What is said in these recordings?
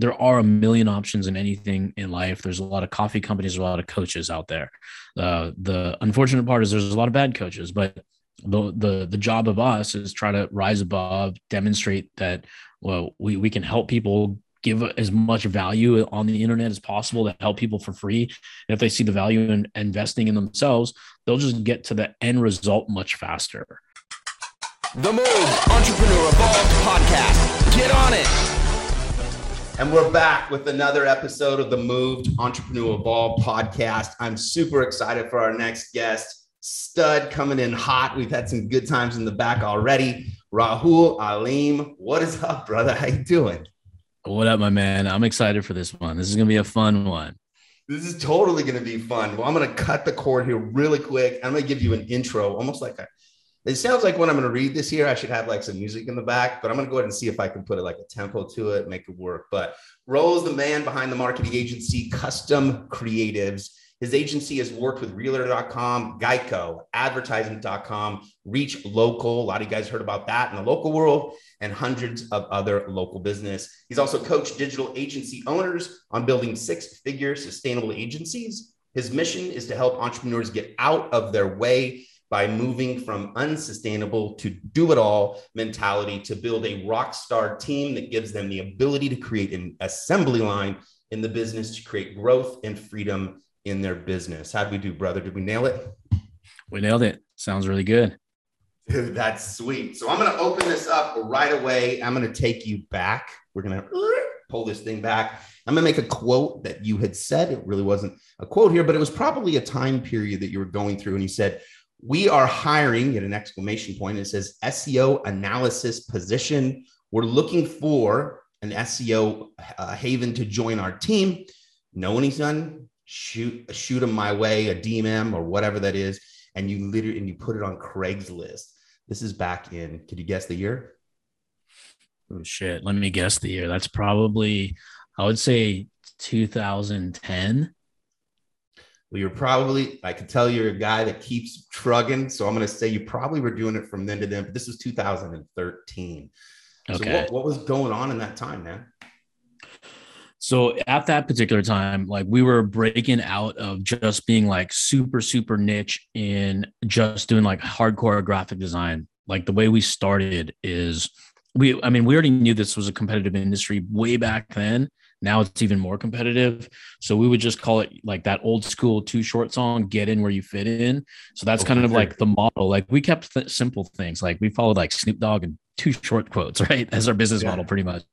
there are a million options in anything in life. There's a lot of coffee companies, a lot of coaches out there. The unfortunate part is there's a lot of bad coaches, but the job of us is try to rise above, demonstrate that, well, we can help people, give as much value on the internet as possible to help people for free. And if they see the value in investing in themselves, they'll just get to the end result much faster. The Moved Entrepreneur Evolved Podcast. Get on it. And we're back with another episode of the Moved Entrepreneur Evolved Podcast. I'm super excited for our next guest. Stud coming in hot. We've had some good times in the back already. Rahul Aleem, what is up, brother? How you doing? What up, my man? I'm excited for this one. This is going to be a fun one. This is totally going to be fun. Well, I'm going to cut the cord here really quick. I'm going to give you an intro, almost like it sounds like when I'm going to read this here, I should have like some music in the back, but I'm going to go ahead and see if I can put it like a tempo to it, make it work. But Rahul's the man behind the marketing agency Custom Creatives. His agency has worked with Realtor.com, Geico, Advertisement.com, Reach Local. A lot of you guys heard about that in the local world, and hundreds of other local business. He's also coached digital agency owners on building six-figure sustainable agencies. His mission is to help entrepreneurs get out of their way by moving from unsustainable to do-it-all mentality to build a rock star team that gives them the ability to create an assembly line in the business to create growth and freedom in their business. How'd we do, brother? Did we nail it? We nailed it. Sounds really good. Dude, that's sweet. So I'm going to open this up right away. I'm going to take you back. We're going to pull this thing back. I'm going to make a quote that you had said. It really wasn't a quote here, but it was probably a time period that you were going through. And you said, we are hiring at an exclamation point. It says SEO analysis position. We're looking for an SEO haven to join our team. Know any son? Shoot them my way, a DMM or whatever that is, and you literally, and you put it on Craigslist. This is back in, could you guess the year? Oh shit, let me guess the year. That's probably, I would say 2010. Well, you're probably, I could tell you're a guy that keeps trugging, so I'm going to say you probably were doing it from then to then, but this was 2013. Okay. So what was going on in that time, man? So at that particular time, like we were breaking out of just being like super, super niche in just doing like hardcore graphic design. Like the way we started is we already knew this was a competitive industry way back then. Now it's even more competitive. So we would just call it like that old school Two Short song, get in where you fit in. So that's kind of like the model. Like we kept simple things. Like we followed like Snoop Dogg and Two Short quotes, right? As our business model pretty much.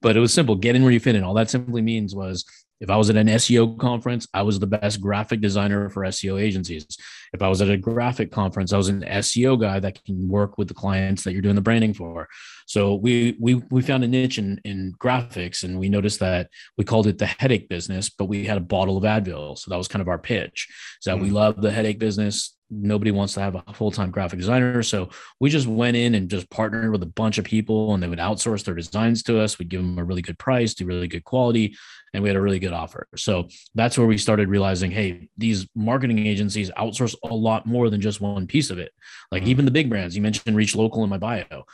But it was simple, get in where you fit in. All that simply means was if I was at an SEO conference, I was the best graphic designer for SEO agencies. If I was at a graphic conference, I was an SEO guy that can work with the clients that you're doing the branding for. So we found a niche in graphics, and we noticed that we called it the headache business, but we had a bottle of Advil. So that was kind of our pitch. So we love the headache business. Nobody wants to have a full-time graphic designer. So we just went in and just partnered with a bunch of people, and they would outsource their designs to us. We'd give them a really good price, do really good quality, and we had a really good offer. So that's where we started realizing, hey, these marketing agencies outsource a lot more than just one piece of it. Like even the big brands, you mentioned Reach Local in my bio.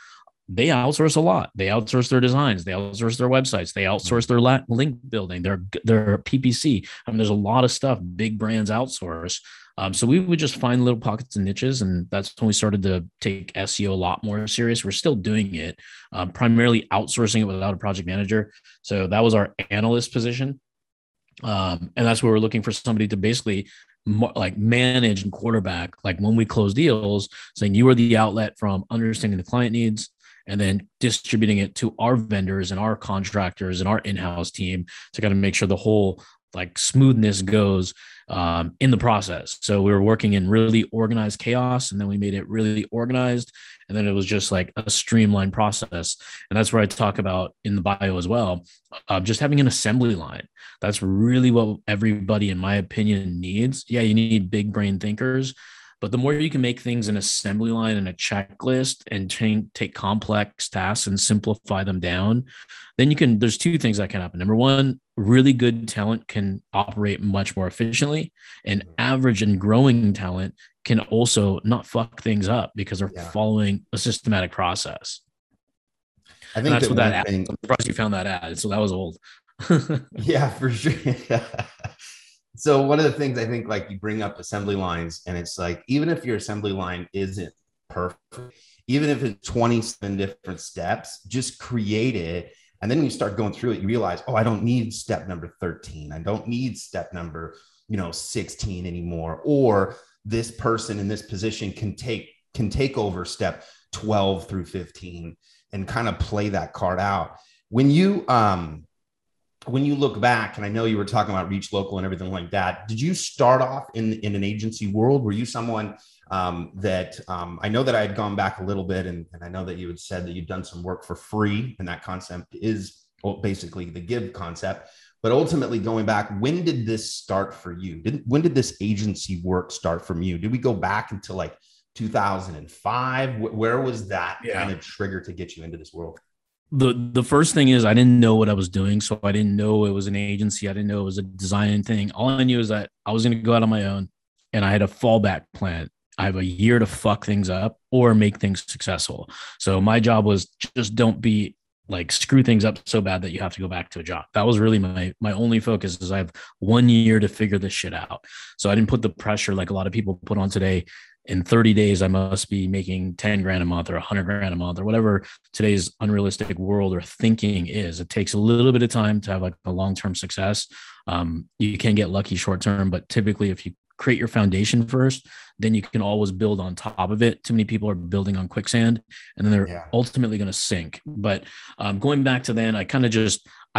They outsource a lot. They outsource their designs. They outsource their websites. They outsource their link building, their PPC. I mean, there's a lot of stuff big brands outsource. So we would just find little pockets and niches. And that's when we started to take SEO a lot more serious. We're still doing it, primarily outsourcing it without a project manager. So that was our analyst position. And that's where we're looking for somebody to basically like manage and quarterback, like when we close deals, saying you are the outlet from understanding the client needs and then distributing it to our vendors and our contractors and our in-house team to kind of make sure the whole like smoothness goes in the process. So we were working in really organized chaos, and then we made it really organized. And then it was just like a streamlined process. And that's where I talk about in the bio as well, just having an assembly line. That's really what everybody, in my opinion, needs. Yeah, you need big brain thinkers, but the more you can make things an assembly line and a checklist and take complex tasks and simplify them down, then you can, there's two things that can happen. Number one, really good talent can operate much more efficiently, and average and growing talent can also not fuck things up because they're following a systematic process. I think that's what that ad, I'm surprised you found that ad. So that was old. Yeah, for sure. So one of the things I think, like, you bring up assembly lines, and it's like, even if your assembly line isn't perfect, even if it's 27 different steps, just create it. And then when you start going through it, you realize, oh, I don't need step number 13. I don't need step number, 16 anymore. Or this person in this position can take over step 12 through 15 and kind of play that card out. When you look back, and I know you were talking about Reach Local and everything like that, did you start off in an agency world? Were you someone I know that I had gone back a little bit, and I know that you had said that you've done some work for free, and that concept is basically the give concept. But ultimately, going back, when did this start for you? When did this agency work start from you? Did we go back until like 2005? Where was that kind of trigger to get you into this world? The first thing is I didn't know what I was doing. So I didn't know it was an agency. I didn't know it was a design thing. All I knew is that I was going to go out on my own, and I had a fallback plan. I have a year to fuck things up or make things successful. So my job was just don't be like screw things up so bad that you have to go back to a job. That was really my only focus, is I have 1 year to figure this shit out. So I didn't put the pressure like a lot of people put on today. In 30 days, I must be making 10 grand a month or 100 grand a month or whatever today's unrealistic world or thinking is. It takes a little bit of time to have like a long-term success. You can get lucky short-term, but typically if you create your foundation first, then you can always build on top of it. Too many people are building on quicksand, and then they're ultimately going to sink. But going back to then, I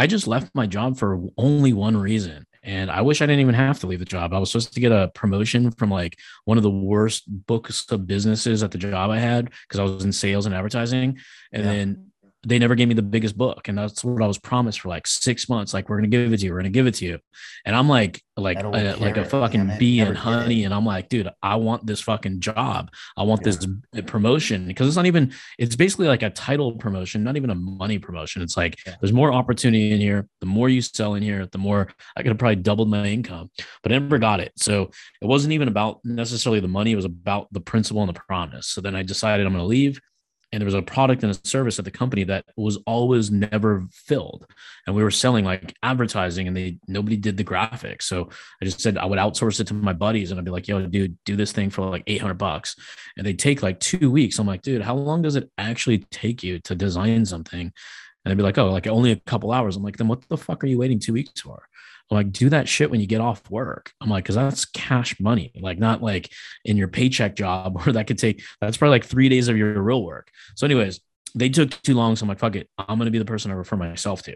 just left my job for only one reason. And I wish I didn't even have to leave the job. I was supposed to get a promotion from like one of the worst books of businesses at the job I had, because I was in sales and advertising. And then they never gave me the biggest book. And that's what I was promised for like 6 months. Like, we're going to give it to you. We're going to give it to you. And I'm like a fucking bee in honey. And I'm like, dude, I want this fucking job. I want this promotion, because it's basically like a title promotion, not even a money promotion. It's like, there's more opportunity in here. The more you sell in here, the more I could have probably doubled my income, but I never got it. So it wasn't even about necessarily the money. It was about the principle and the promise. So then I decided I'm going to leave. And there was a product and a service at the company that was always never filled. And we were selling like advertising, and nobody did the graphics. So I just said I would outsource it to my buddies, and I'd be like, yo, dude, do this thing for like $800. And they take like 2 weeks. I'm like, dude, how long does it actually take you to design something? And I'd be like, oh, like only a couple hours. I'm like, then what the fuck are you waiting 2 weeks for? I'm like, do that shit when you get off work. I'm like, because that's cash money, like not like in your paycheck job where that's probably like 3 days of your real work. So anyways, they took too long. So I'm like, fuck it. I'm going to be the person I refer myself to.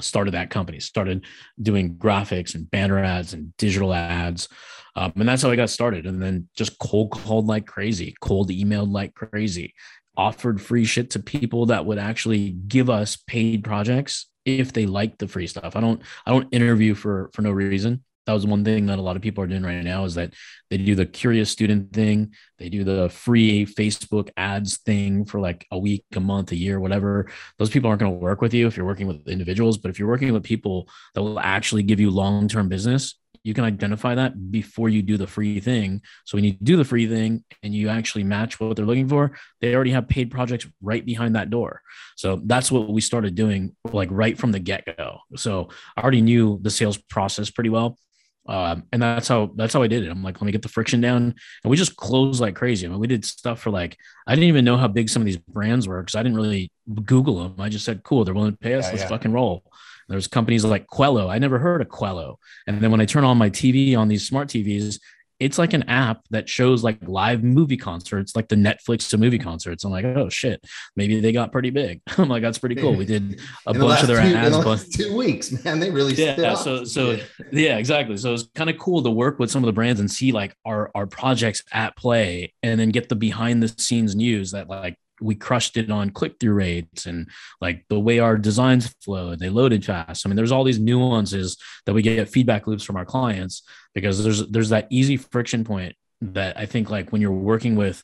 Started that company, started doing graphics and banner ads and digital ads. And that's how I got started. And then just cold called like crazy, cold emailed like crazy, offered free shit to people that would actually give us paid projects if they like the free stuff. I don't interview for no reason. That was one thing that a lot of people are doing right now, is that they do the curious student thing. They do the free Facebook ads thing for like a week, a month, a year, whatever. Those people aren't going to work with you if you're working with individuals, but if you're working with people that will actually give you long-term business, you can identify that before you do the free thing. So when you do the free thing and you actually match what they're looking for, they already have paid projects right behind that door. So that's what we started doing, like right from the get-go. So I already knew the sales process pretty well. And that's how I did it. I'm like, let me get the friction down. And we just closed like crazy. I mean, we did stuff for like, I didn't even know how big some of these brands were, because I didn't really Google them. I just said, cool, they're willing to pay us. Let's fucking roll. And there's companies like Quello. I never heard of Quello. And then when I turn on my TV on these smart TVs, it's like an app that shows like live movie concerts, like the Netflix of movie concerts. I'm like, oh shit, maybe they got pretty big. I'm like, that's pretty cool. We did a bunch of their ads. In the last 2 weeks, man, they really yeah, exactly. So it's kind of cool to work with some of the brands and see like our projects at play, and then get the behind the scenes news that like we crushed it on click-through rates and like the way our designs flowed, they loaded fast. I mean, there's all these nuances that we get feedback loops from our clients, because there's that easy friction point that I think like when you're working with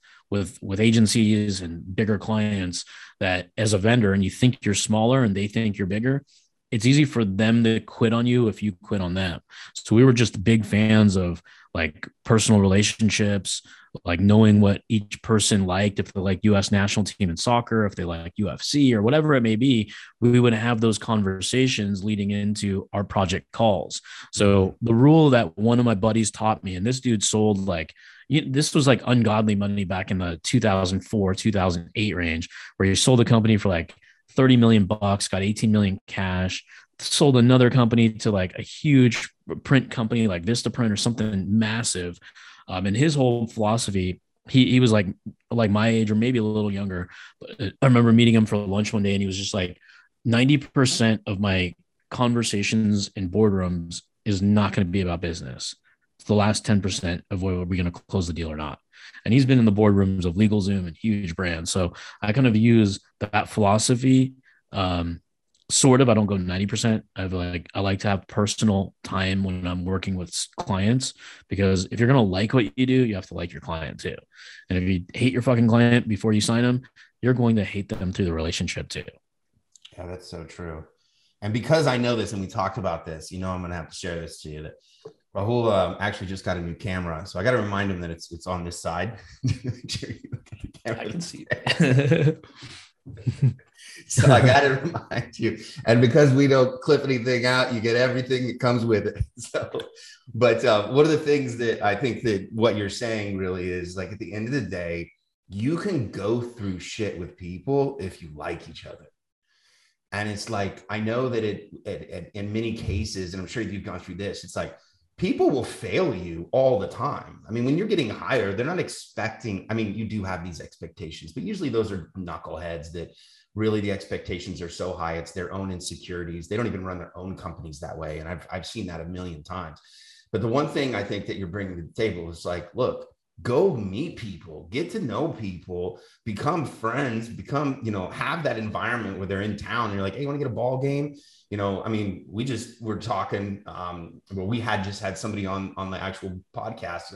agencies and bigger clients, that as a vendor and you think you're smaller and they think you're bigger, it's easy for them to quit on you if you quit on them. So we were just big fans of like personal relationships, like knowing what each person liked, if they like U.S. national team in soccer, if they like UFC or whatever it may be, we would have those conversations leading into our project calls. So the rule that one of my buddies taught me, and this dude sold like, this was like ungodly money back in the 2004, 2008 range, where he sold a company for like $30 million, got 18 million cash, sold another company to like a huge print company like VistaPrint or something massive. And his whole philosophy, he was like my age or maybe a little younger. But I remember meeting him for lunch one day, and he was just like, 90% of my conversations in boardrooms is not going to be about business. It's the last 10% of whether we're going to close the deal or not. And he's been in the boardrooms of LegalZoom and huge brands. So I kind of use that philosophy, sort of. I don't go 90%. I like to have personal time when I'm working with clients, because if you're going to like what you do, you have to like your client too. And if you hate your fucking client before you sign them, you're going to hate them through the relationship too. Yeah, that's so true. And because I know this and we talked about this, you know, I'm going to have to share this to you that Rahul actually just got a new camera. So I got to remind him that it's on this side. I can see that. So I got to remind you. And because we don't clip anything out, you get everything that comes with it. So, but one of the things that I think that what you're saying really is like, at the end of the day, you can go through shit with people if you like each other. And it's like, I know that it in many cases, and I'm sure you've gone through this, it's like, people will fail you all the time. I mean, when you're getting hired, they're not expecting, I mean, you do have these expectations, but usually those are knuckleheads that really the expectations are so high. It's their own insecurities. They don't even run their own companies that way. And I've seen that a million times. But the one thing I think that you're bringing to the table is like, look, go meet people, get to know people, become friends, become, you know, have that environment where they're in town and you're like, hey, you want to get a ball game? You know, I mean, we just were talking, well, we had just had somebody on the actual podcast,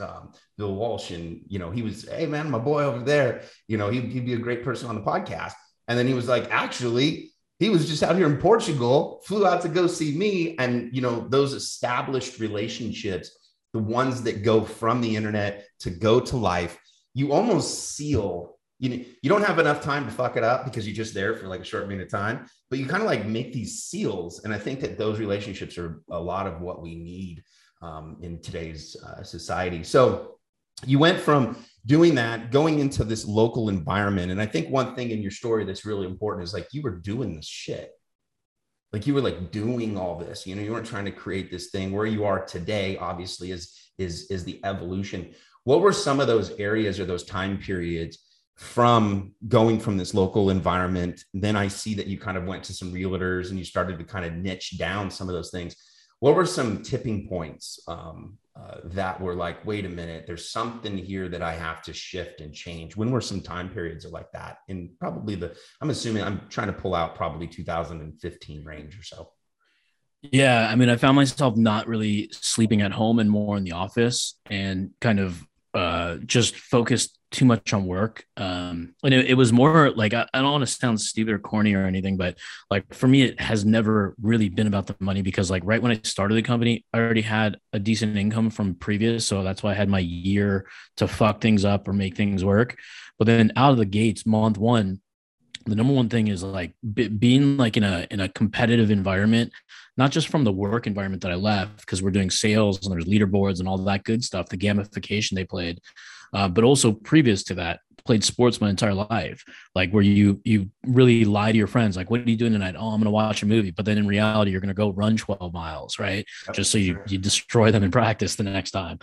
Bill Walsh, and, you know, he was, hey man, my boy over there, you know, he'd be a great person on the podcast. And then he was like, actually, he was just out here in Portugal, flew out to go see me. And, you know, those established relationships, the ones that go from the internet to go to life, you almost seal, you don't have enough time to fuck it up because you're just there for like a short minute of time, but you kind of like make these seals. And I think that those relationships are a lot of what we need in today's society. So you went from doing that, going into this local environment. And I think one thing in your story that's really important is like, you were doing this shit. Like you were like doing all this, you know, you weren't trying to create this thing. Where you are today, obviously is the evolution. What were some of those areas or those time periods from going from this local environment? Then I see that you kind of went to some realtors and you started to kind of niche down some of those things. What were some tipping points that were like, wait a minute, there's something here that I have to shift and change? When were some time periods like that? And probably I'm assuming I'm trying to pull out probably 2015 range or so. Yeah. I mean, I found myself not really sleeping at home and more in the office and kind of just focused too much on work. And it was more like, I don't want to sound stupid or corny or anything, but like for me, it has never really been about the money, because like right when I started the company, I already had a decent income from previous. So that's why I had my year to fuck things up or make things work. But then out of the gates, month one, the number one thing is like being like in a competitive environment, not just from the work environment that I left, because we're doing sales and there's leaderboards and all that good stuff, the gamification they played, but also previous to that, played sports my entire life, like where you really lie to your friends, like, what are you doing tonight? Oh, I'm going to watch a movie. But then in reality, you're going to go run 12 miles, right? That's just so you destroy them in practice the next time.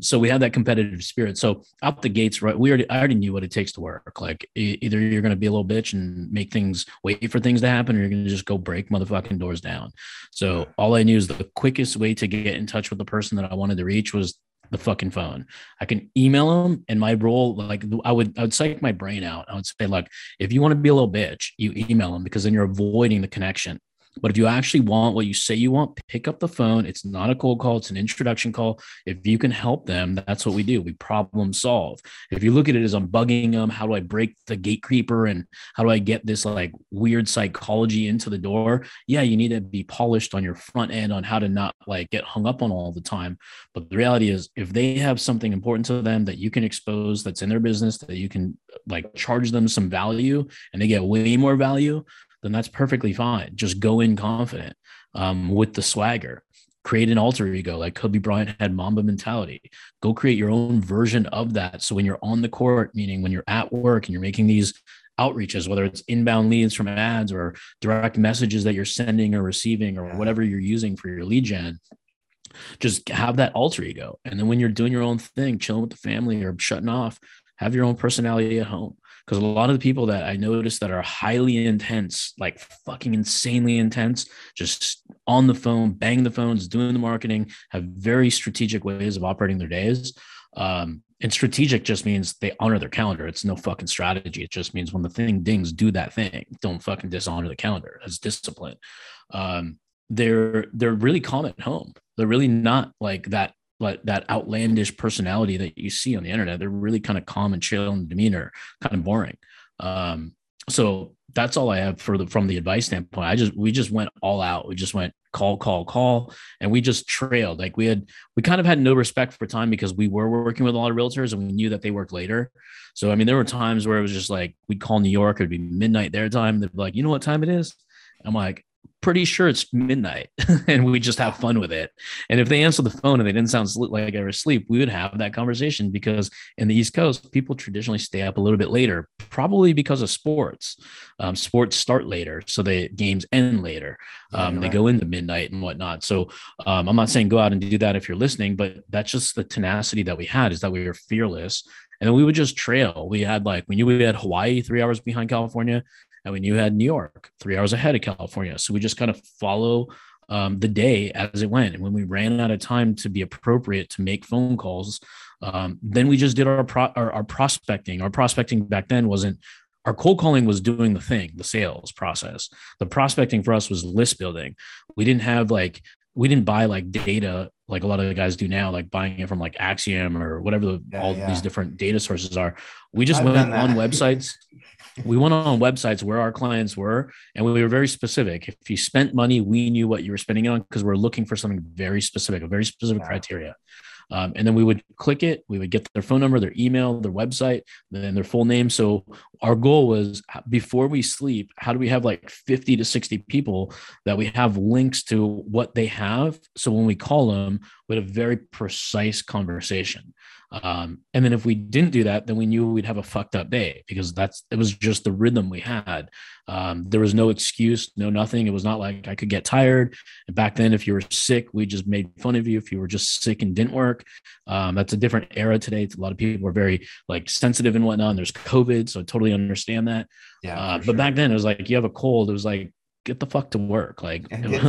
So we had that competitive spirit. So out the gates, right? I already knew what it takes to work. Like either you're going to be a little bitch and make things, wait for things to happen, or you're going to just go break motherfucking doors down. So all I knew is the quickest way to get in touch with the person that I wanted to reach was the fucking phone. I can email them, and my role, like I would psych my brain out. I would say, look, if you want to be a little bitch, you email them, because then you're avoiding the connection. But if you actually want what you say you want, pick up the phone. It's not a cold call. It's an introduction call. If you can help them, that's what we do. We problem solve. If you look at it as I'm bugging them, how do I break the gatekeeper and how do I get this like weird psychology into the door? Yeah, you need to be polished on your front end on how to not like get hung up on all the time. But the reality is if they have something important to them that you can expose that's in their business, that you can like charge them some value and they get way more value, then that's perfectly fine. Just go in confident with the swagger. Create an alter ego like Kobe Bryant had Mamba mentality. Go create your own version of that. So when you're on the court, meaning when you're at work and you're making these outreaches, whether it's inbound leads from ads or direct messages that you're sending or receiving or whatever you're using for your lead gen, just have that alter ego. And then when you're doing your own thing, chilling with the family or shutting off, have your own personality at home. Because a lot of the people that I notice that are highly intense, like fucking insanely intense, just on the phone, bang the phones, doing the marketing, have very strategic ways of operating their days. And strategic just means they honor their calendar. It's no fucking strategy. It just means when the thing dings, do that thing. Don't fucking dishonor the calendar. That's discipline. They're really calm at home. They're really not like that. But that outlandish personality that you see on the internet, they're really kind of calm and chill in demeanor, kind of boring. So that's all I have for from the advice standpoint. We just went all out. We just went call. And we just trailed. Like we kind of had no respect for time because we were working with a lot of realtors and we knew that they worked later. So, I mean, there were times where it was just like, we'd call New York, it'd be midnight their time. They'd be like, you know what time it is? I'm like, pretty sure it's midnight and we just have fun with it. And if they answer the phone and they didn't sound like I was asleep, we would have that conversation because in the East Coast, people traditionally stay up a little bit later, probably because of sports. Sports start later. So the games end later. They go into midnight and whatnot. So I'm not saying go out and do that if you're listening, but that's just the tenacity that we had is that we were fearless. And then we would just trail. We knew we had Hawaii 3 hours behind California. And we knew we had New York 3 hours ahead of California. So we just kind of follow the day as it went. And when we ran out of time to be appropriate to make phone calls, then we just did our prospecting. Our prospecting back then wasn't, our cold calling was doing the thing, the sales process. The prospecting for us was list building. We didn't buy like data like a lot of the guys do now, like buying it from like Axiom or whatever these different data sources are. We just went on websites. We went on websites where our clients were, and we were very specific. If you spent money, we knew what you were spending it on because we're looking for something very specific, a very specific criteria. And then we would click it. We would get their phone number, their email, their website, then their full name. So our goal was before we sleep, how do we have like 50 to 60 people that we have links to what they have? So when we call them, we had a very precise conversation. And then if we didn't do that, then we knew we'd have a fucked up day because it was just the rhythm we had. There was no excuse, no nothing. It was not like I could get tired. And back then, if you were sick, we just made fun of you. If you were just sick and didn't work, that's a different era today. A lot of people are very like sensitive and whatnot. And there's COVID. So I totally understand that. But back then it was like, you have a cold. It was like, get the fuck to work. I remember it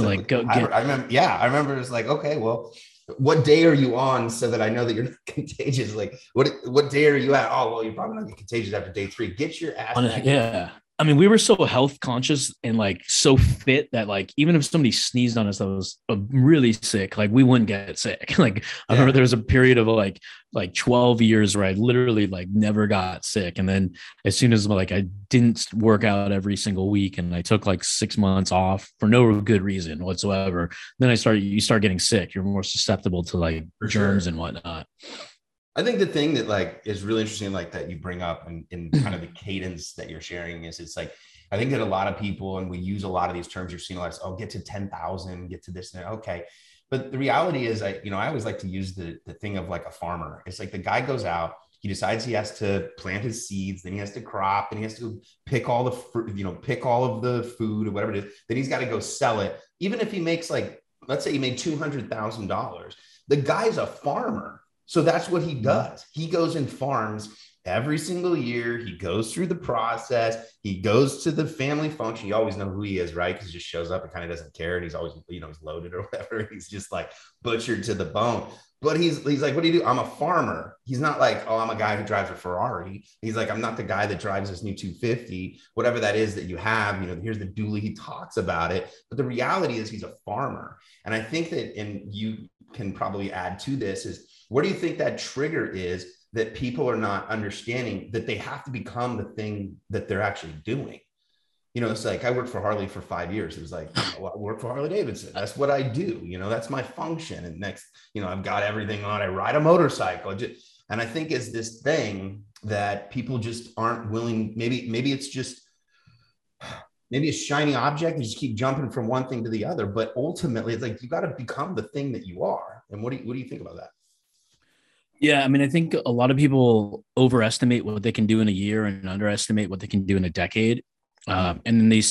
was like, okay, well, what day are you on so that I know that you're not contagious? Like what day are you at? Oh, well, you're probably not gonna get contagious after day 3. Get your ass. I mean, we were so health conscious and like so fit that like, even if somebody sneezed on us, that was really sick. Like we wouldn't get sick. I remember there was a period of like 12 years where I literally like never got sick. And then as soon as like, I didn't work out every single week and I took like 6 months off for no good reason whatsoever. Then you start getting sick. You're more susceptible to like germs and whatnot. I think the thing that like is really interesting, like that you bring up and in kind of the cadence that you're sharing is it's like, I think that a lot of people, and we use a lot of these terms, you're seeing a lot of, get to 10,000, get to this and that. Okay. But the reality is I always like to use the thing of like a farmer. It's like the guy goes out, he decides he has to plant his seeds, then he has to crop and he has to pick all the fruit, pick all of the food or whatever it is. Then he's got to go sell it. Even if he makes let's say he made $200,000, the guy's a farmer. So that's what he does. He goes and farms Every single year, he goes through the process. He goes to the family function. You always know who he is, right? Because he just shows up and kind of doesn't care. And he's always, you know, he's loaded or whatever. He's just like butchered to the bone. But he's like, what do you do? I'm a farmer. He's not like, oh, I'm a guy who drives a Ferrari. He's like, I'm not the guy that drives this new 250, whatever that is that you have. You know, here's the dually. He talks about it. But the reality is he's a farmer. And I think that, and you can probably add to this, is what do you think that trigger is that people are not understanding that they have to become the thing that they're actually doing? You know, it's like, I worked for Harley for 5 years. It was like, well, I work for Harley Davidson. That's what I do. You know, that's my function. And next, you know, I've got everything on. I ride a motorcycle. And I think it's this thing that people just aren't willing. Maybe it's just, maybe a shiny object. You just keep jumping from one thing to the other. But ultimately, it's like, you got to become the thing that you are. And what do you think about that? Yeah, I mean, I think a lot of people overestimate what they can do in a year and underestimate what they can do in a decade. And then they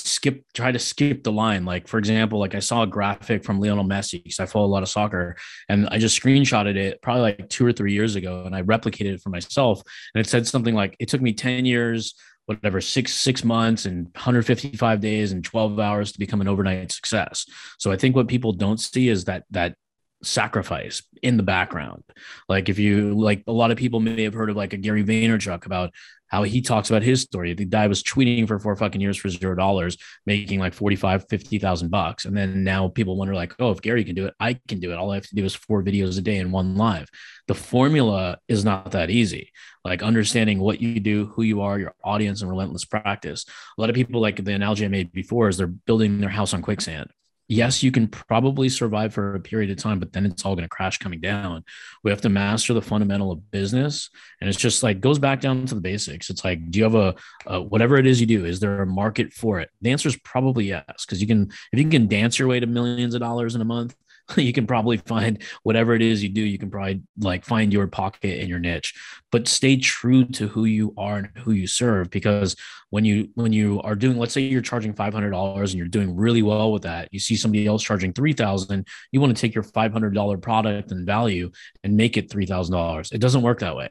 try to skip the line. Like, for example, like I saw a graphic from Lionel Messi because I follow a lot of soccer, and I just screenshotted it probably like 2 or 3 years ago, and I replicated it for myself. And it said something like, it took me 10 years, whatever, six months and 155 days and 12 hours to become an overnight success. So I think what people don't see is that sacrifice in the background. Like, if you, like, a lot of people may have heard of like a Gary Vaynerchuk about how he talks about his story. The guy was tweeting for 4 fucking years for $0, making like $45,000-$50,000. And then now people wonder like, oh, if Gary can do it, I can do it. All I have to do is 4 videos a day and 1 live. The formula is not that easy. Like, understanding what you do, who you are, your audience, and relentless practice. A lot of people, like the analogy I made before, is they're building their house on quicksand. Yes, you can probably survive for a period of time, but then it's all going to crash coming down. We have to master the fundamental of business. And it's just like, goes back down to the basics. It's like, do you have a whatever it is you do, is there a market for it? The answer is probably yes. Cause if you can dance your way to millions of dollars in a month, you can probably find whatever it is you do. You can probably like find your pocket and your niche, but stay true to who you are and who you serve. Because when you are doing, let's say you're charging $500 and you're doing really well with that, you see somebody else charging $3,000. You want to take your $500 product and value and make it $3,000. It doesn't work that way.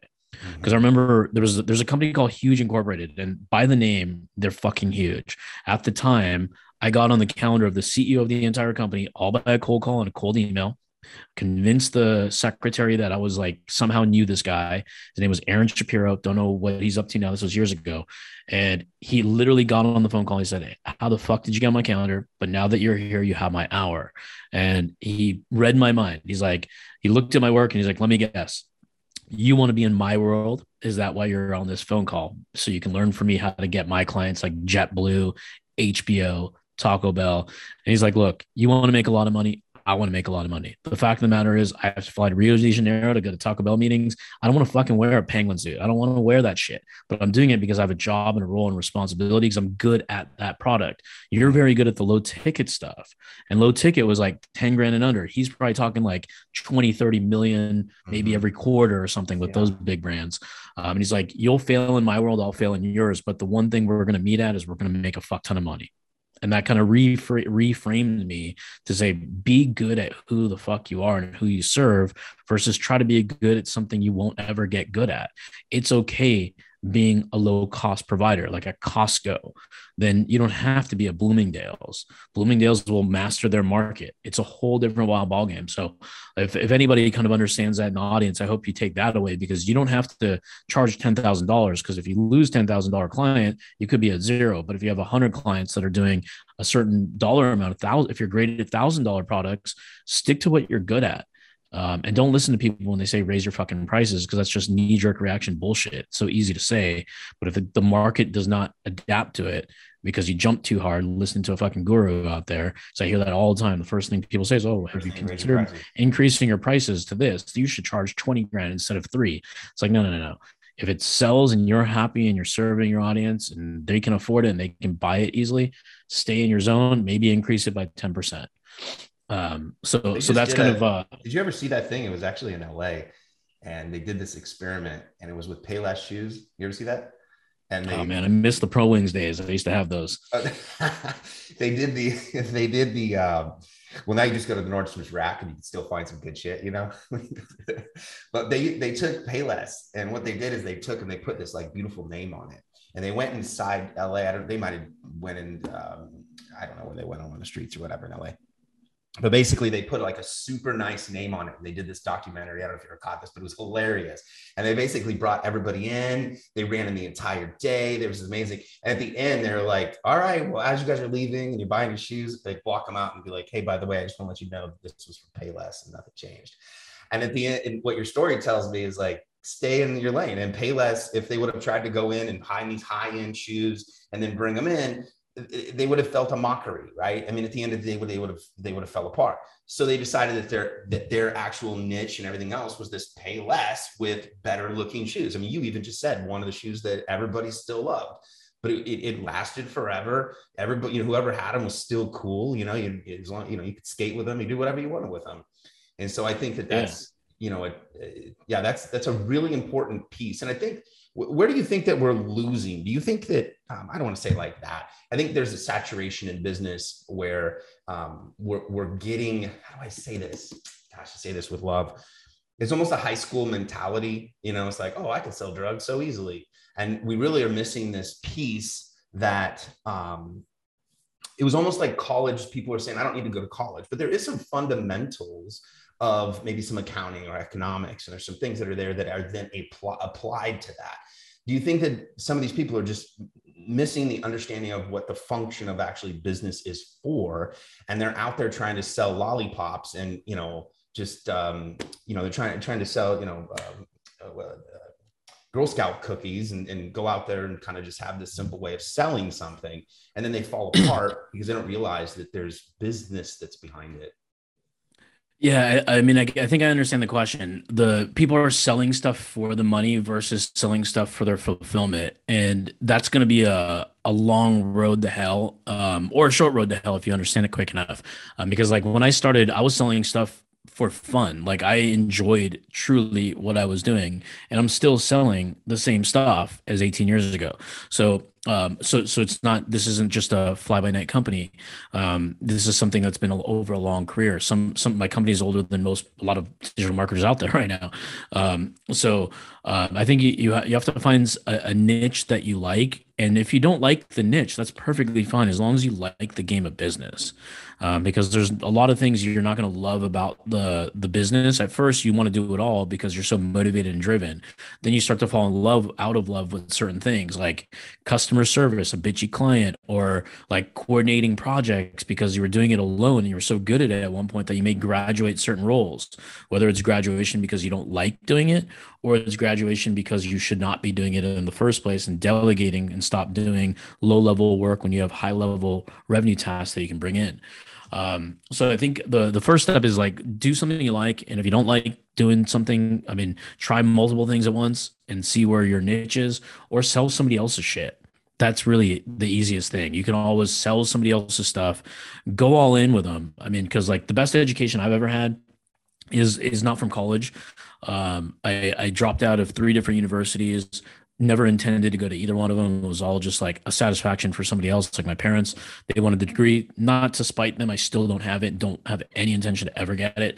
Because I remember there's a company called Huge Incorporated, and by the name, they're fucking huge. At the time, I got on the calendar of the CEO of the entire company, all by a cold call and a cold email, convinced the secretary that I was like, somehow knew this guy. His name was Aaron Shapiro. Don't know what he's up to now. This was years ago. And he literally got on the phone call. He said, hey, how the fuck did you get on my calendar? But now that you're here, you have my hour. And he read my mind. He's like, he looked at my work and he's like, let me guess. You want to be in my world? Is that why you're on this phone call? So you can learn from me how to get my clients like JetBlue, HBO, Taco Bell. And he's like, look, you want to make a lot of money? I want to make a lot of money. The fact of the matter is I have to fly to Rio de Janeiro to go to Taco Bell meetings. I don't want to fucking wear a penguin suit. I don't want to wear that shit, but I'm doing it because I have a job and a role and responsibility because I'm good at that product. You're very good at the low ticket stuff. And low ticket was like 10 grand and under. He's probably talking like 20, 30 million, maybe every quarter or something with those big brands. And he's like, you'll fail in my world. I'll fail in yours. But the one thing we're going to meet at is we're going to make a fuck ton of money. And that kind of reframed me to say, be good at who the fuck you are and who you serve versus try to be good at something you won't ever get good at. It's okay being a low cost provider, like a Costco. Then you don't have to be a Bloomingdale's. Bloomingdale's will master their market. It's a whole different wild ballgame. So if anybody kind of understands that in the audience, I hope you take that away, because you don't have to charge $10,000, because if you lose $10,000 client, you could be at zero. But if you have 100 clients that are doing a certain dollar amount of thousand, if you're graded at $1,000 products, stick to what you're good at. And don't listen to people when they say raise your fucking prices, because that's just knee-jerk reaction bullshit. It's so easy to say, but if the market does not adapt to it because you jump too hard, listen to a fucking guru out there. So I hear that all the time. The first thing people say is, oh, have you considered increasing your prices to this? You should charge 20 grand instead of 3. It's like, no. If it sells and you're happy and you're serving your audience and they can afford it and they can buy it easily, stay in your zone, maybe increase it by 10%. So that's kind of, did you ever see that thing? It was actually in LA, and they did this experiment, and it was with Payless shoes. You ever see that? And oh man, I miss the Pro Wings days. I used to have those. They did the Well, now you just go to the Nordstrom's rack and you can still find some good shit, you know. But they took Payless, and what they did is they took and they put this like beautiful name on it, and they went inside LA. They might have went in, I don't know where they went on the streets or whatever in LA. But basically, they put like a super nice name on it. They did this documentary. I don't know if you ever caught this, but it was hilarious. And they basically brought everybody in. They ran in the entire day. There was amazing. And at the end, they're like, all right, well, as you guys are leaving and you're buying your shoes, they walk them out and be like, hey, by the way, I just want to let you know this was for Payless and nothing changed. And at the end, and what your story tells me is like, stay in your lane. And Payless, if they would have tried to go in and buy these high-end shoes and then bring them in, they would have felt a mockery, right? I mean, at the end of the day, they would have fell apart. So they decided that their actual niche and everything else was this pay less with better looking shoes. I mean, you even just said one of the shoes that everybody still loved, but it lasted forever. Everybody, you know, whoever had them was still cool. You know, as long, you know, you could skate with them, you do whatever you wanted with them. And so I think that's, you know, that's a really important piece. And I think, where do you think that we're losing? Do you think that, I don't want to say like that. I think there's a saturation in business where we're getting, how do I say this? Gosh, I say this with love. It's almost a high school mentality. You know, it's like, oh, I can sell drugs so easily. And we really are missing this piece that it was almost like college. People are saying, I don't need to go to college, but there is some fundamentals of maybe some accounting or economics, and there's some things that are there that are then applied to that. Do you think that some of these people are just missing the understanding of what the function of actually business is for, and they're out there trying to sell lollipops and, you know, just, you know, they're trying to sell, you know, Girl Scout cookies and go out there and kind of just have this simple way of selling something, and then they fall apart because they don't realize that there's business that's behind it? Yeah, I mean, I think I understand the question. The people are selling stuff for the money versus selling stuff for their fulfillment. And that's going to be a long road to hell, or a short road to hell if you understand it quick enough. Because like when I started, I was selling stuff for fun. Like I enjoyed truly what I was doing, and I'm still selling the same stuff as 18 years ago. So it's not, this isn't just a fly by night company. This is something that's been over a long career. Some my company is older than a lot of digital marketers out there right now. I think you have to find a niche that you like. And if you don't like the niche, that's perfectly fine, as long as you like the game of business, because there's a lot of things you're not going to love about the business. At first, you want to do it all because you're so motivated and driven. Then you start to fall in love, out of love with certain things like customer service, a bitchy client, or like coordinating projects because you were doing it alone and you were so good at it at one point that you may graduate certain roles, whether it's graduation because you don't like doing it, or it's graduation because you should not be doing it in the first place, and delegating and stop doing low-level work when you have high-level revenue tasks that you can bring in. So I think the first step is like, do something you like. And if you don't like doing something, I mean, try multiple things at once and see where your niche is, or sell somebody else's shit. That's really the easiest thing. You can always sell somebody else's stuff, go all in with them. I mean, cause like the best education I've ever had is not from college. I dropped out of 3 different universities, never intended to go to either one of them. It was all just like a satisfaction for somebody else. Like my parents, they wanted the degree, not to spite them. I still don't have it, don't have any intention to ever get it.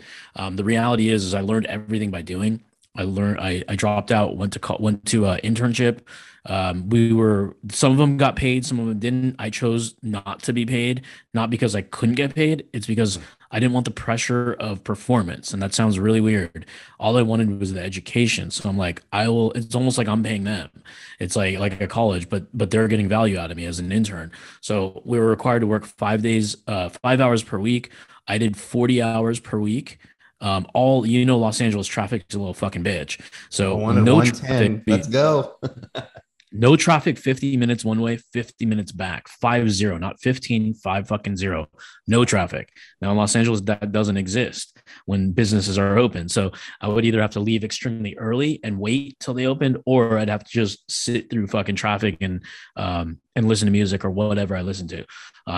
The reality is I learned everything by doing. I dropped out, went to an internship. Some of them got paid, some of them didn't. I chose not to be paid, not because I couldn't get paid. It's because I didn't want the pressure of performance. And that sounds really weird. All I wanted was the education. So I'm like, it's almost like I'm paying them. It's like a college, but they're getting value out of me as an intern. So we were required to work 5 hours per week. I did 40 hours per week. Los Angeles traffic is a little fucking bitch. So no traffic. Let's go. No traffic, 50 minutes one way, 50 minutes back, 5-0, not 15, 5-0, no traffic. Now in Los Angeles, that doesn't exist when businesses are open. So I would either have to leave extremely early and wait till they opened, or I'd have to just sit through fucking traffic and listen to music or whatever I listen to.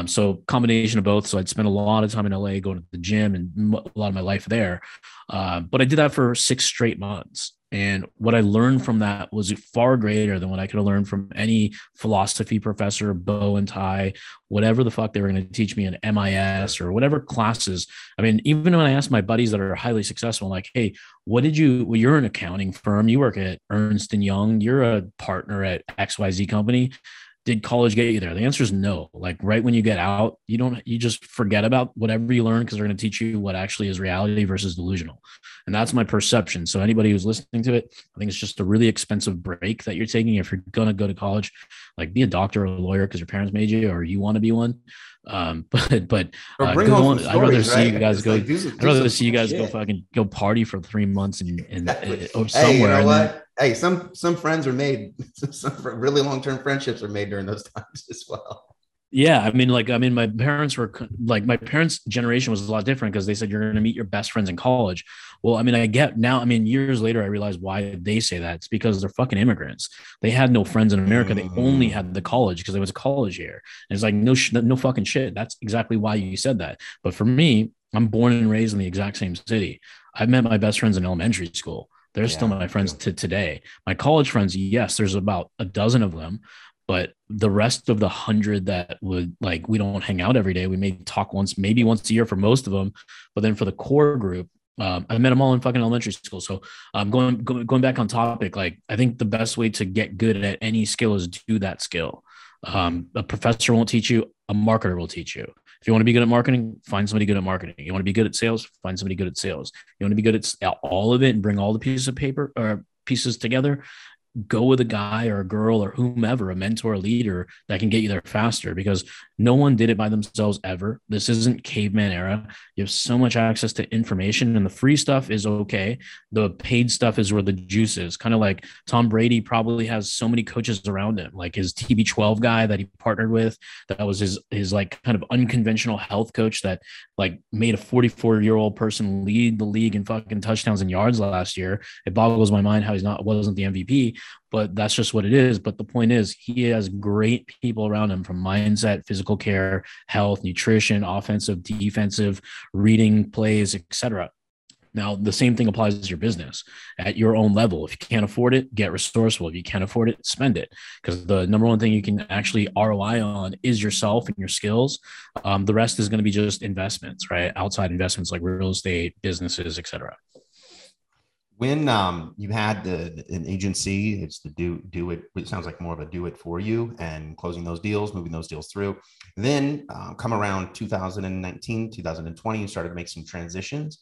So combination of both. So I'd spend a lot of time in LA going to the gym and a lot of my life there. But I did that for 6 straight months. And what I learned from that was far greater than what I could have learned from any philosophy professor, bow and tie, whatever the fuck they were going to teach me in MIS or whatever classes. I mean, even when I asked my buddies that are highly successful, like, hey, well, you're an accounting firm. You work at Ernst & Young. You're a partner at XYZ company. Did college get you there? The answer is no. Like right when you get out, you just forget about whatever you learn because they're going to teach you what actually is reality versus delusional. And that's my perception. So anybody who's listening to it, I think it's just a really expensive break that you're taking. If you're going to go to college, like be a doctor or a lawyer because your parents made you, or you want to be one. I'd rather see you guys go fucking go party for 3 months or somewhere. Hey, you know what? Hey, some friends are made. Some really long-term friendships are made during those times as well. Yeah. I mean, my parents were like, my parents' generation was a lot different because they said, you're going to meet your best friends in college. Well, I mean, years later, I realized why they say that. It's because they're fucking immigrants. They had no friends in America. They only had the college because it was college here. And it's like, no fucking shit. That's exactly why you said that. But for me, I'm born and raised in the exact same city. I met my best friends in elementary school. They're still my friends to today. My college friends, yes, there's about a dozen of them, but the rest of the 100 that would like, we don't hang out every day. We may talk maybe once a year for most of them, but then for the core group, I met them all in fucking elementary school. So I'm going back on topic. Like, I think the best way to get good at any skill is do that skill. A professor won't teach you. A marketer will teach you. If you want to be good at marketing, find somebody good at marketing. You want to be good at sales, find somebody good at sales. You want to be good at all of it and bring all the pieces of paper or pieces together, go with a guy or a girl or whomever, a mentor, a leader that can get you there faster, because no one did it by themselves ever. This isn't caveman era. You have so much access to information, and the free stuff is okay. The paid stuff is where the juice is. Kind of like Tom Brady probably has so many coaches around him, like his TB12 guy that he partnered with. That was his like kind of unconventional health coach that like made a 44-year-old person lead the league in fucking touchdowns and yards last year. It boggles my mind how wasn't the MVP, but that's just what it is. But the point is, he has great people around him from mindset, physical care, health, nutrition, offensive, defensive, reading plays, etc. Now, the same thing applies to your business at your own level. If you can't afford it, get resourceful. If you can't afford it, spend it. Because the number one thing you can actually ROI on is yourself and your skills. The rest is going to be just investments, right? Outside investments like real estate, businesses, etc. When you had an agency, it's the do it. It sounds like more of a do it for you and closing those deals, moving those deals through. Then come around 2019, 2020, you started to make some transitions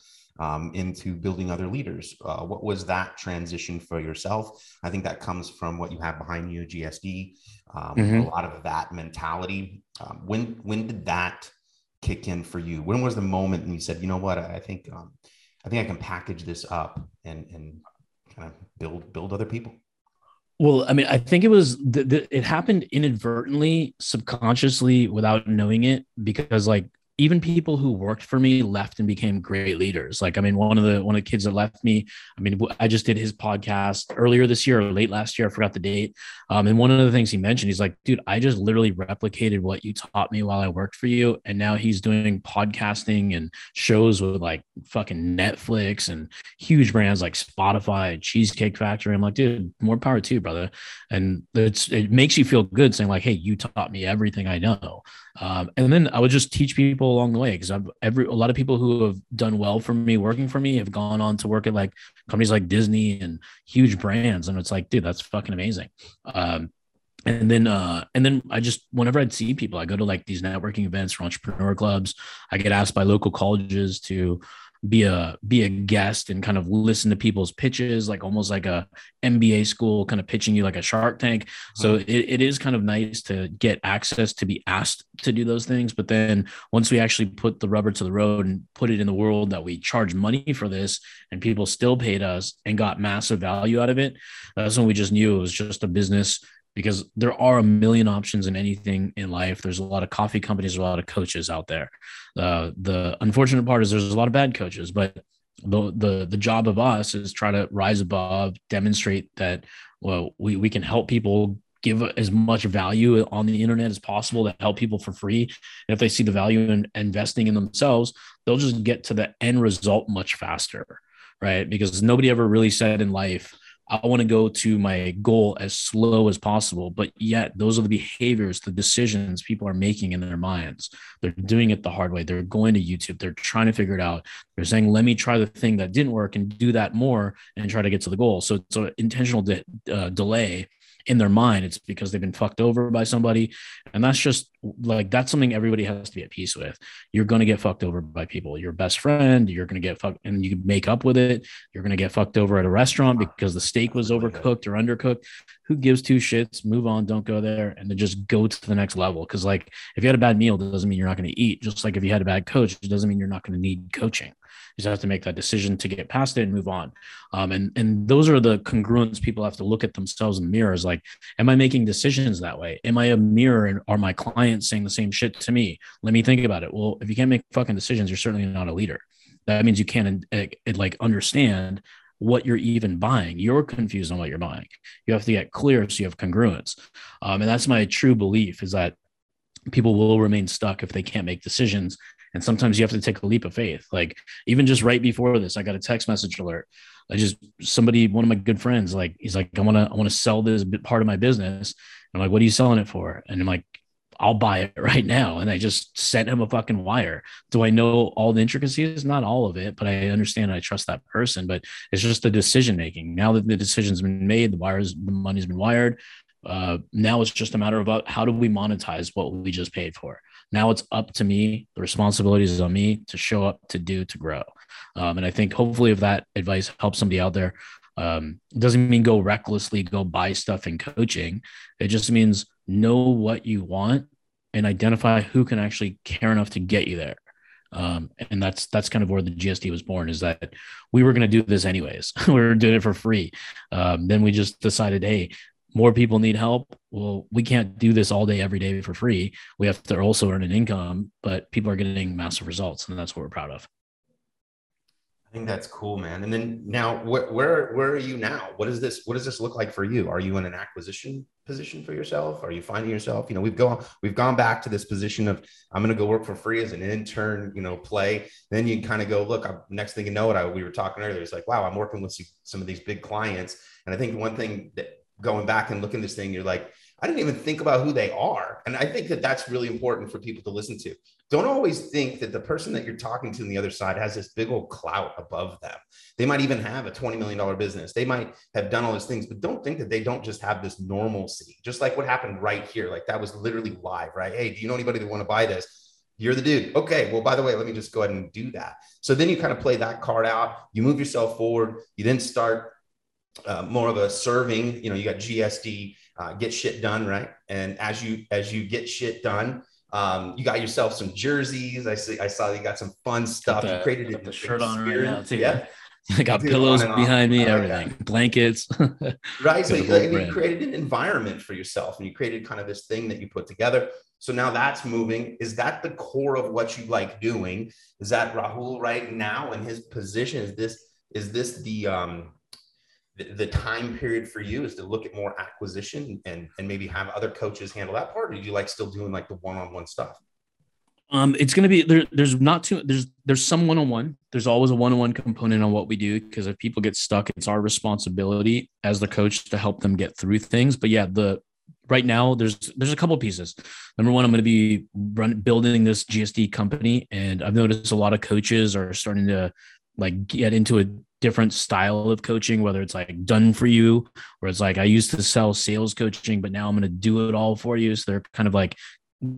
into building other leaders. What was that transition for yourself? I think that comes from what you have behind you, GSD, a lot of that mentality. When did that kick in for you? When was the moment when you said, you know what, I think I can package this up and kind of build other people? Well, I mean, I think it was it happened inadvertently, subconsciously, without knowing it, because like even people who worked for me left and became great leaders. Like, I mean, one of the kids that left me, I mean, I just did his podcast earlier this year or late last year. I forgot the date. And one of the things he mentioned, he's like, dude, I just literally replicated what you taught me while I worked for you. And now he's doing podcasting and shows with like fucking Netflix and huge brands like Spotify and Cheesecake Factory. I'm like, dude, more power to you, brother. And it makes you feel good saying like, hey, you taught me everything I know. And then I would just teach people along the way, because a lot of people who have done well for me, working for me, have gone on to work at like companies like Disney and huge brands. And it's like, dude, that's fucking amazing. And then I just, whenever I'd see people, I go to like these networking events or entrepreneur clubs. I get asked by local colleges to be a guest and kind of listen to people's pitches, like almost like a MBA school kind of pitching you like a Shark Tank. So it is kind of nice to get access to be asked to do those things. But then once we actually put the rubber to the road and put it in the world that we charge money for this and people still paid us and got massive value out of it, that's when we just knew it was just a business. Because there are a million options in anything in life. There's a lot of coffee companies, a lot of coaches out there. The unfortunate part is there's a lot of bad coaches, but the job of us is try to rise above, demonstrate that, well, we can help people, give as much value on the internet as possible to help people for free. And if they see the value in investing in themselves, they'll just get to the end result much faster, right? Because nobody ever really said in life, I want to go to my goal as slow as possible, but yet those are the behaviors, the decisions people are making in their minds. They're doing it the hard way. They're going to YouTube. They're trying to figure it out. They're saying, let me try the thing that didn't work and do that more and try to get to the goal. So it's an intentional delay in their mind. It's because they've been fucked over by somebody. And that's just like, that's something everybody has to be at peace with. You're going to get fucked over by people, your best friend, you're going to get fucked and you can make up with it. You're going to get fucked over at a restaurant because the steak was overcooked or undercooked. Who gives two shits? Move on. Don't go there. And then just go to the next level. Cause like, if you had a bad meal, that doesn't mean you're not going to eat. Just like if you had a bad coach, it doesn't mean you're not going to need coaching. You just have to make that decision to get past it and move on. And those are the congruence people have to look at themselves in the mirror. Is like, am I making decisions that way? Am I a mirror? And are my clients saying the same shit to me? Let me think about it. Well, if you can't make fucking decisions, you're certainly not a leader. That means you can't like understand what you're even buying. You're confused on what you're buying. You have to get clear so you have congruence. And that's my true belief, is that people will remain stuck if they can't make decisions. And sometimes you have to take a leap of faith. Like even just right before this, I got a text message alert. One of my good friends, like, he's like, I want to sell this part of my business. And I'm like, what are you selling it for? And I'm like, I'll buy it right now. And I just sent him a fucking wire. Do I know all the intricacies? Not all of it, but I understand. I trust that person, but it's just the decision-making. Now that the decision's been made, the money's been wired. Now it's just a matter of how do we monetize what we just paid for? Now it's up to me. The responsibility is on me to show up, to do, to grow. And I think hopefully if that advice helps somebody out there, it doesn't mean go recklessly, go buy stuff in coaching. It just means know what you want and identify who can actually care enough to get you there. And that's kind of where the GSD was born, is that we were going to do this anyways. We were doing it for free. Then we just decided, hey, more people need help. Well, we can't do this all day, every day for free. We have to also earn an income, but people are getting massive results. And that's what we're proud of. I think that's cool, man. And then now where are you now? What does this look like for you? Are you in an acquisition position for yourself? Are you finding yourself, you know, we've gone back to this position of, I'm going to go work for free as an intern, you know, play. Then you kind of go, look, next thing you know, we were talking earlier, it's like, wow, I'm working with some of these big clients. And I think one thing that, going back and looking at this thing, you're like, I didn't even think about who they are. And I think that that's really important for people to listen to. Don't always think that the person that you're talking to on the other side has this big old clout above them. They might even have a $20 million business. They might have done all those things, but don't think that they don't just have this normalcy, just like what happened right here. Like that was literally live, right? Hey, do you know anybody that want to buy this? You're the dude. Okay, well, by the way, let me just go ahead and do that. So then you kind of play that card out. You move yourself forward. You then start more of a serving, you know, you got GSD, get shit done. Right. And as you get shit done, you got yourself some jerseys. I saw you got some fun stuff. You created it. The shirt on right now too. Yeah. I got pillows behind me, everything, blankets. Right. So you created an environment for yourself and you created kind of this thing that you put together. So now that's moving. Is that the core of what you like doing? Is that Rahul right now in his position? Is this the time period for you is to look at more acquisition and maybe have other coaches handle that part? Or do you like still doing like the one-on-one stuff? It's going to be, there's some one-on-one. There's always a one-on-one component on what we do. Cause if people get stuck, it's our responsibility as the coach to help them get through things. But yeah, right now there's a couple of pieces. Number one, I'm going to be building this GSD company. And I've noticed a lot of coaches are starting to like get into a different style of coaching, whether it's like done for you, or it's like I used to sell sales coaching, but now I'm going to do it all for you. So they're kind of like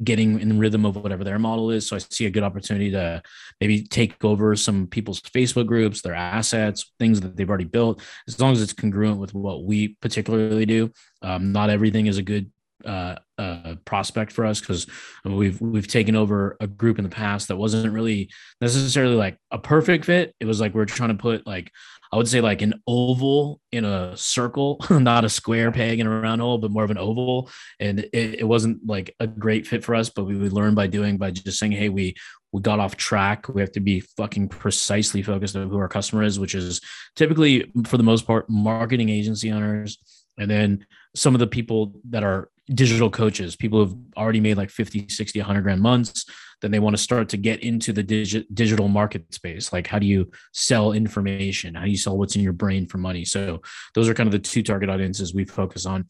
getting in the rhythm of whatever their model is. So I see a good opportunity to maybe take over some people's Facebook groups, their assets, things that they've already built, as long as it's congruent with what we particularly do. Not everything is a good prospect for us, because we've taken over a group in the past that wasn't really necessarily like a perfect fit. It was like we're trying to put like, I would say like an oval in a circle, not a square peg in a round hole, but more of an oval. And it wasn't like a great fit for us, but we would learn by doing, by just saying, hey, we got off track. We have to be fucking precisely focused on who our customer is, which is typically for the most part, marketing agency owners. And then some of the people that are digital coaches, people who've already made like 50, 60, 100 grand months, then they want to start to get into the digital market space. Like, how do you sell information? How do you sell what's in your brain for money? So those are kind of the two target audiences we focus on.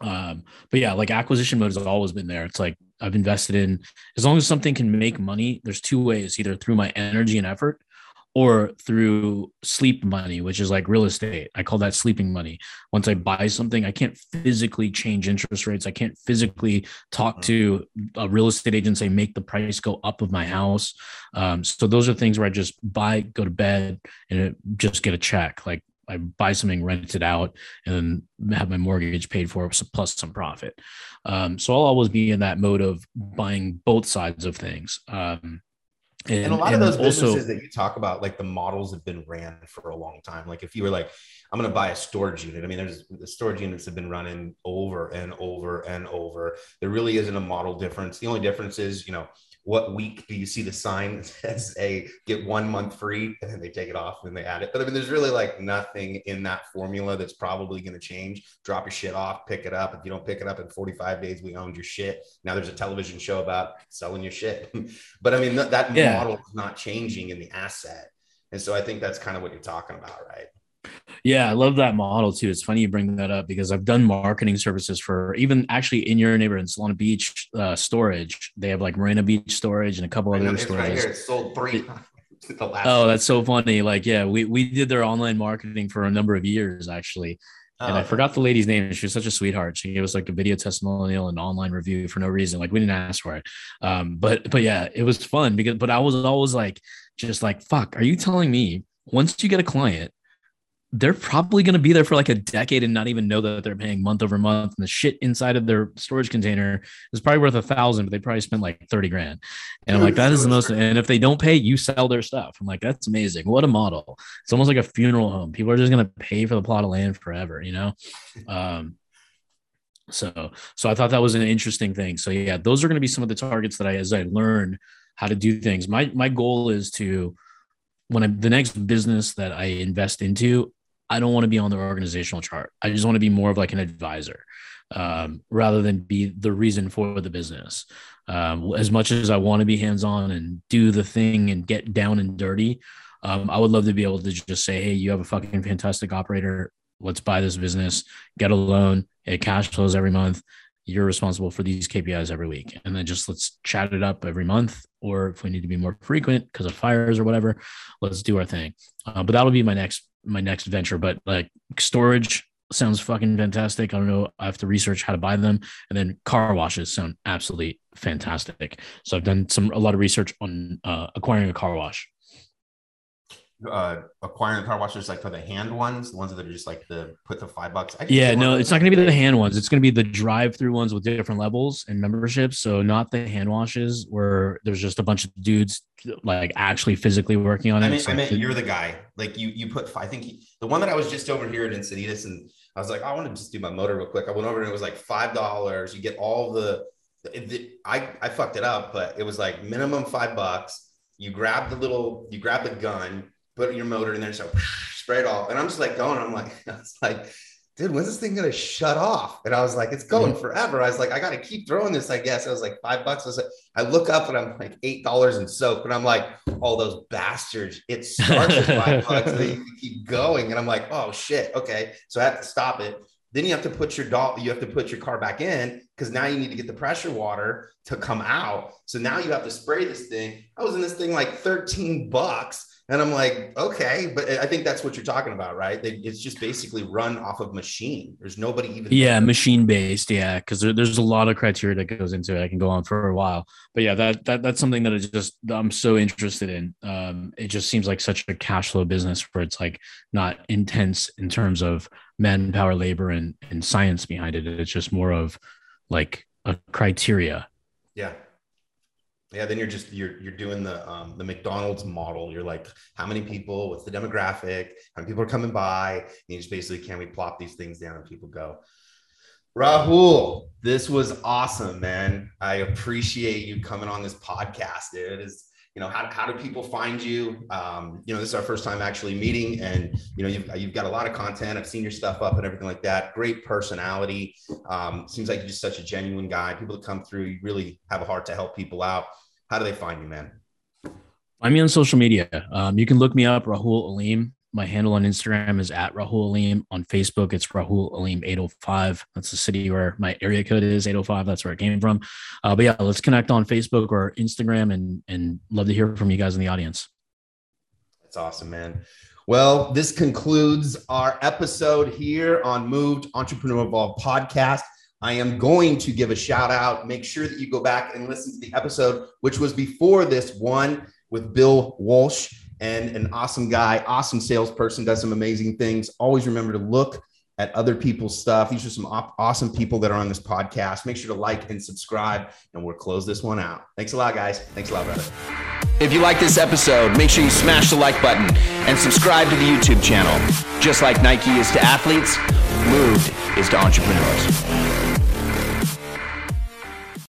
But yeah, like acquisition mode has always been there. It's like I've invested in, as long as something can make money, there's two ways, either through my energy and effort or through sleep money, which is like real estate. I call that sleeping money. Once I buy something, I can't physically change interest rates. I can't physically talk to a real estate agent, say, make the price go up of my house. So those are things where I just buy, go to bed, and just get a check. Like, I buy something, rent it out, and then have my mortgage paid for plus some profit. So I'll always be in that mode of buying both sides of things. And a lot of those businesses also, that you talk about, like the models have been ran for a long time. Like if you were like, I'm going to buy a storage unit. I mean, there's the storage units have been running over and over and over. There really isn't a model difference. The only difference is, you know, what week do you see the sign that says, hey, get 1 month free, and then they take it off and then they add it. But I mean, there's really like nothing in that formula that's probably going to change. Drop your shit off, pick it up. If you don't pick it up in 45 days, we owned your shit. Now there's a television show about selling your shit. But I mean, that model is not changing in the asset. And so I think that's kind of what you're talking about, right? Yeah, I love that model too. It's funny you bring that up because I've done marketing services for even actually in your neighborhood, Solana Beach storage. They have like Marina Beach storage and a couple other stores. Right here, it's sold 3 times. Oh, that's so funny. Like, yeah, we did their online marketing for a number of years actually. And I forgot the lady's name. She was such a sweetheart. She gave us like a video testimonial and online review for no reason. Like we didn't ask for it. But yeah, it was fun but I was always like, just like, fuck, are you telling me once you get a client, they're probably going to be there for like a decade and not even know that they're paying month over month. And the shit inside of their storage container is probably worth $1,000, but they probably spent like 30 grand. And I'm like, that is the most. And if they don't pay, you sell their stuff. I'm like, that's amazing. What a model. It's almost like a funeral home. People are just going to pay for the plot of land forever, you know? So I thought that was an interesting thing. So yeah, those are going to be some of the targets that as I learn how to do things, my goal is to, the next business that I invest into, I don't want to be on their organizational chart. I just want to be more of like an advisor rather than be the reason for the business. As much as I want to be hands-on and do the thing and get down and dirty, I would love to be able to just say, hey, you have a fucking fantastic operator. Let's buy this business, get a loan. It cash flows every month. You're responsible for these KPIs every week. And then just let's chat it up every month. Or if we need to be more frequent because of fires or whatever, let's do our thing. But that'll be my next venture. But like storage sounds fucking fantastic. I don't know. I have to research how to buy them. And then car washes sound absolutely fantastic. So I've done a lot of research on acquiring a car wash. Acquiring car washes, like for the hand ones, the ones that are just like put the $5. Yeah, no, it's not going to be the hand ones. It's going to be the drive-through ones with different levels and memberships. So not the hand washes where there's just a bunch of dudes like actually physically working on it. I mean, you're the guy. Like you put. I think the one that I was just over here at Encinitas, and I was like, I want to just do my motor real quick. I went over and it was like $5. You get all I fucked it up, but it was like minimum $5. You grab the gun. Put your motor in there, so spray it all. And I'm just like going. I was like, dude, when's this thing gonna shut off? And I was like, it's going forever. I was like, I gotta keep throwing this, I guess. I was like, $5. I was like, I look up and I'm like $8 in soap, and I'm like, all those bastards. It starts at $5, and then you keep going. And I'm like, oh shit, okay. So I have to stop it. Then you have to put your car back in because now you need to get the pressure water to come out. So now you have to spray this thing. I was in this thing like $13. And I'm like, okay, but I think that's what you're talking about, right? It's just basically run off of machine. There's nobody even. Yeah, machine-based, yeah, because there's a lot of criteria that goes into it. I can go on for a while. But yeah, that's something that I'm so interested in. It just seems like such a cash flow business where it's like not intense in terms of manpower, labor, and science behind it. It's just more of like a criteria. Yeah. Yeah, then you're doing the McDonald's model. You're like, how many people? What's the demographic? How many people are coming by? And you just basically, can we plop these things down and people go? Rahul, this was awesome, man. I appreciate you coming on this podcast, dude. It is you know, how do people find you? You know, this is our first time actually meeting, and, you know, you've got a lot of content. I've seen your stuff up and everything like that. Great personality. Seems like you're just such a genuine guy. People that come through, you really have a heart to help people out. How do they find you, man? Find me on social media. You can look me up, Rahul Aleem. My handle on Instagram is at Rahul Aleem. On Facebook, it's Rahul Aleem 805. That's the city where my area code is, 805. That's where it came from. But yeah, let's connect on Facebook or Instagram, and love to hear from you guys in the audience. That's awesome, man. Well, this concludes our episode here on Moved Entrepreneur Evolved Podcast. I am going to give a shout out. Make sure that you go back and listen to the episode, which was before this one, with Bill Walsh. And an awesome guy, awesome salesperson, does some amazing things. Always remember to look at other people's stuff. These are some awesome people that are on this podcast. Make sure to like and subscribe, and we'll close this one out. Thanks a lot, guys. Thanks a lot, brother. If you like this episode, make sure you smash the like button and subscribe to the YouTube channel. Just like Nike is to athletes, Moved is to entrepreneurs.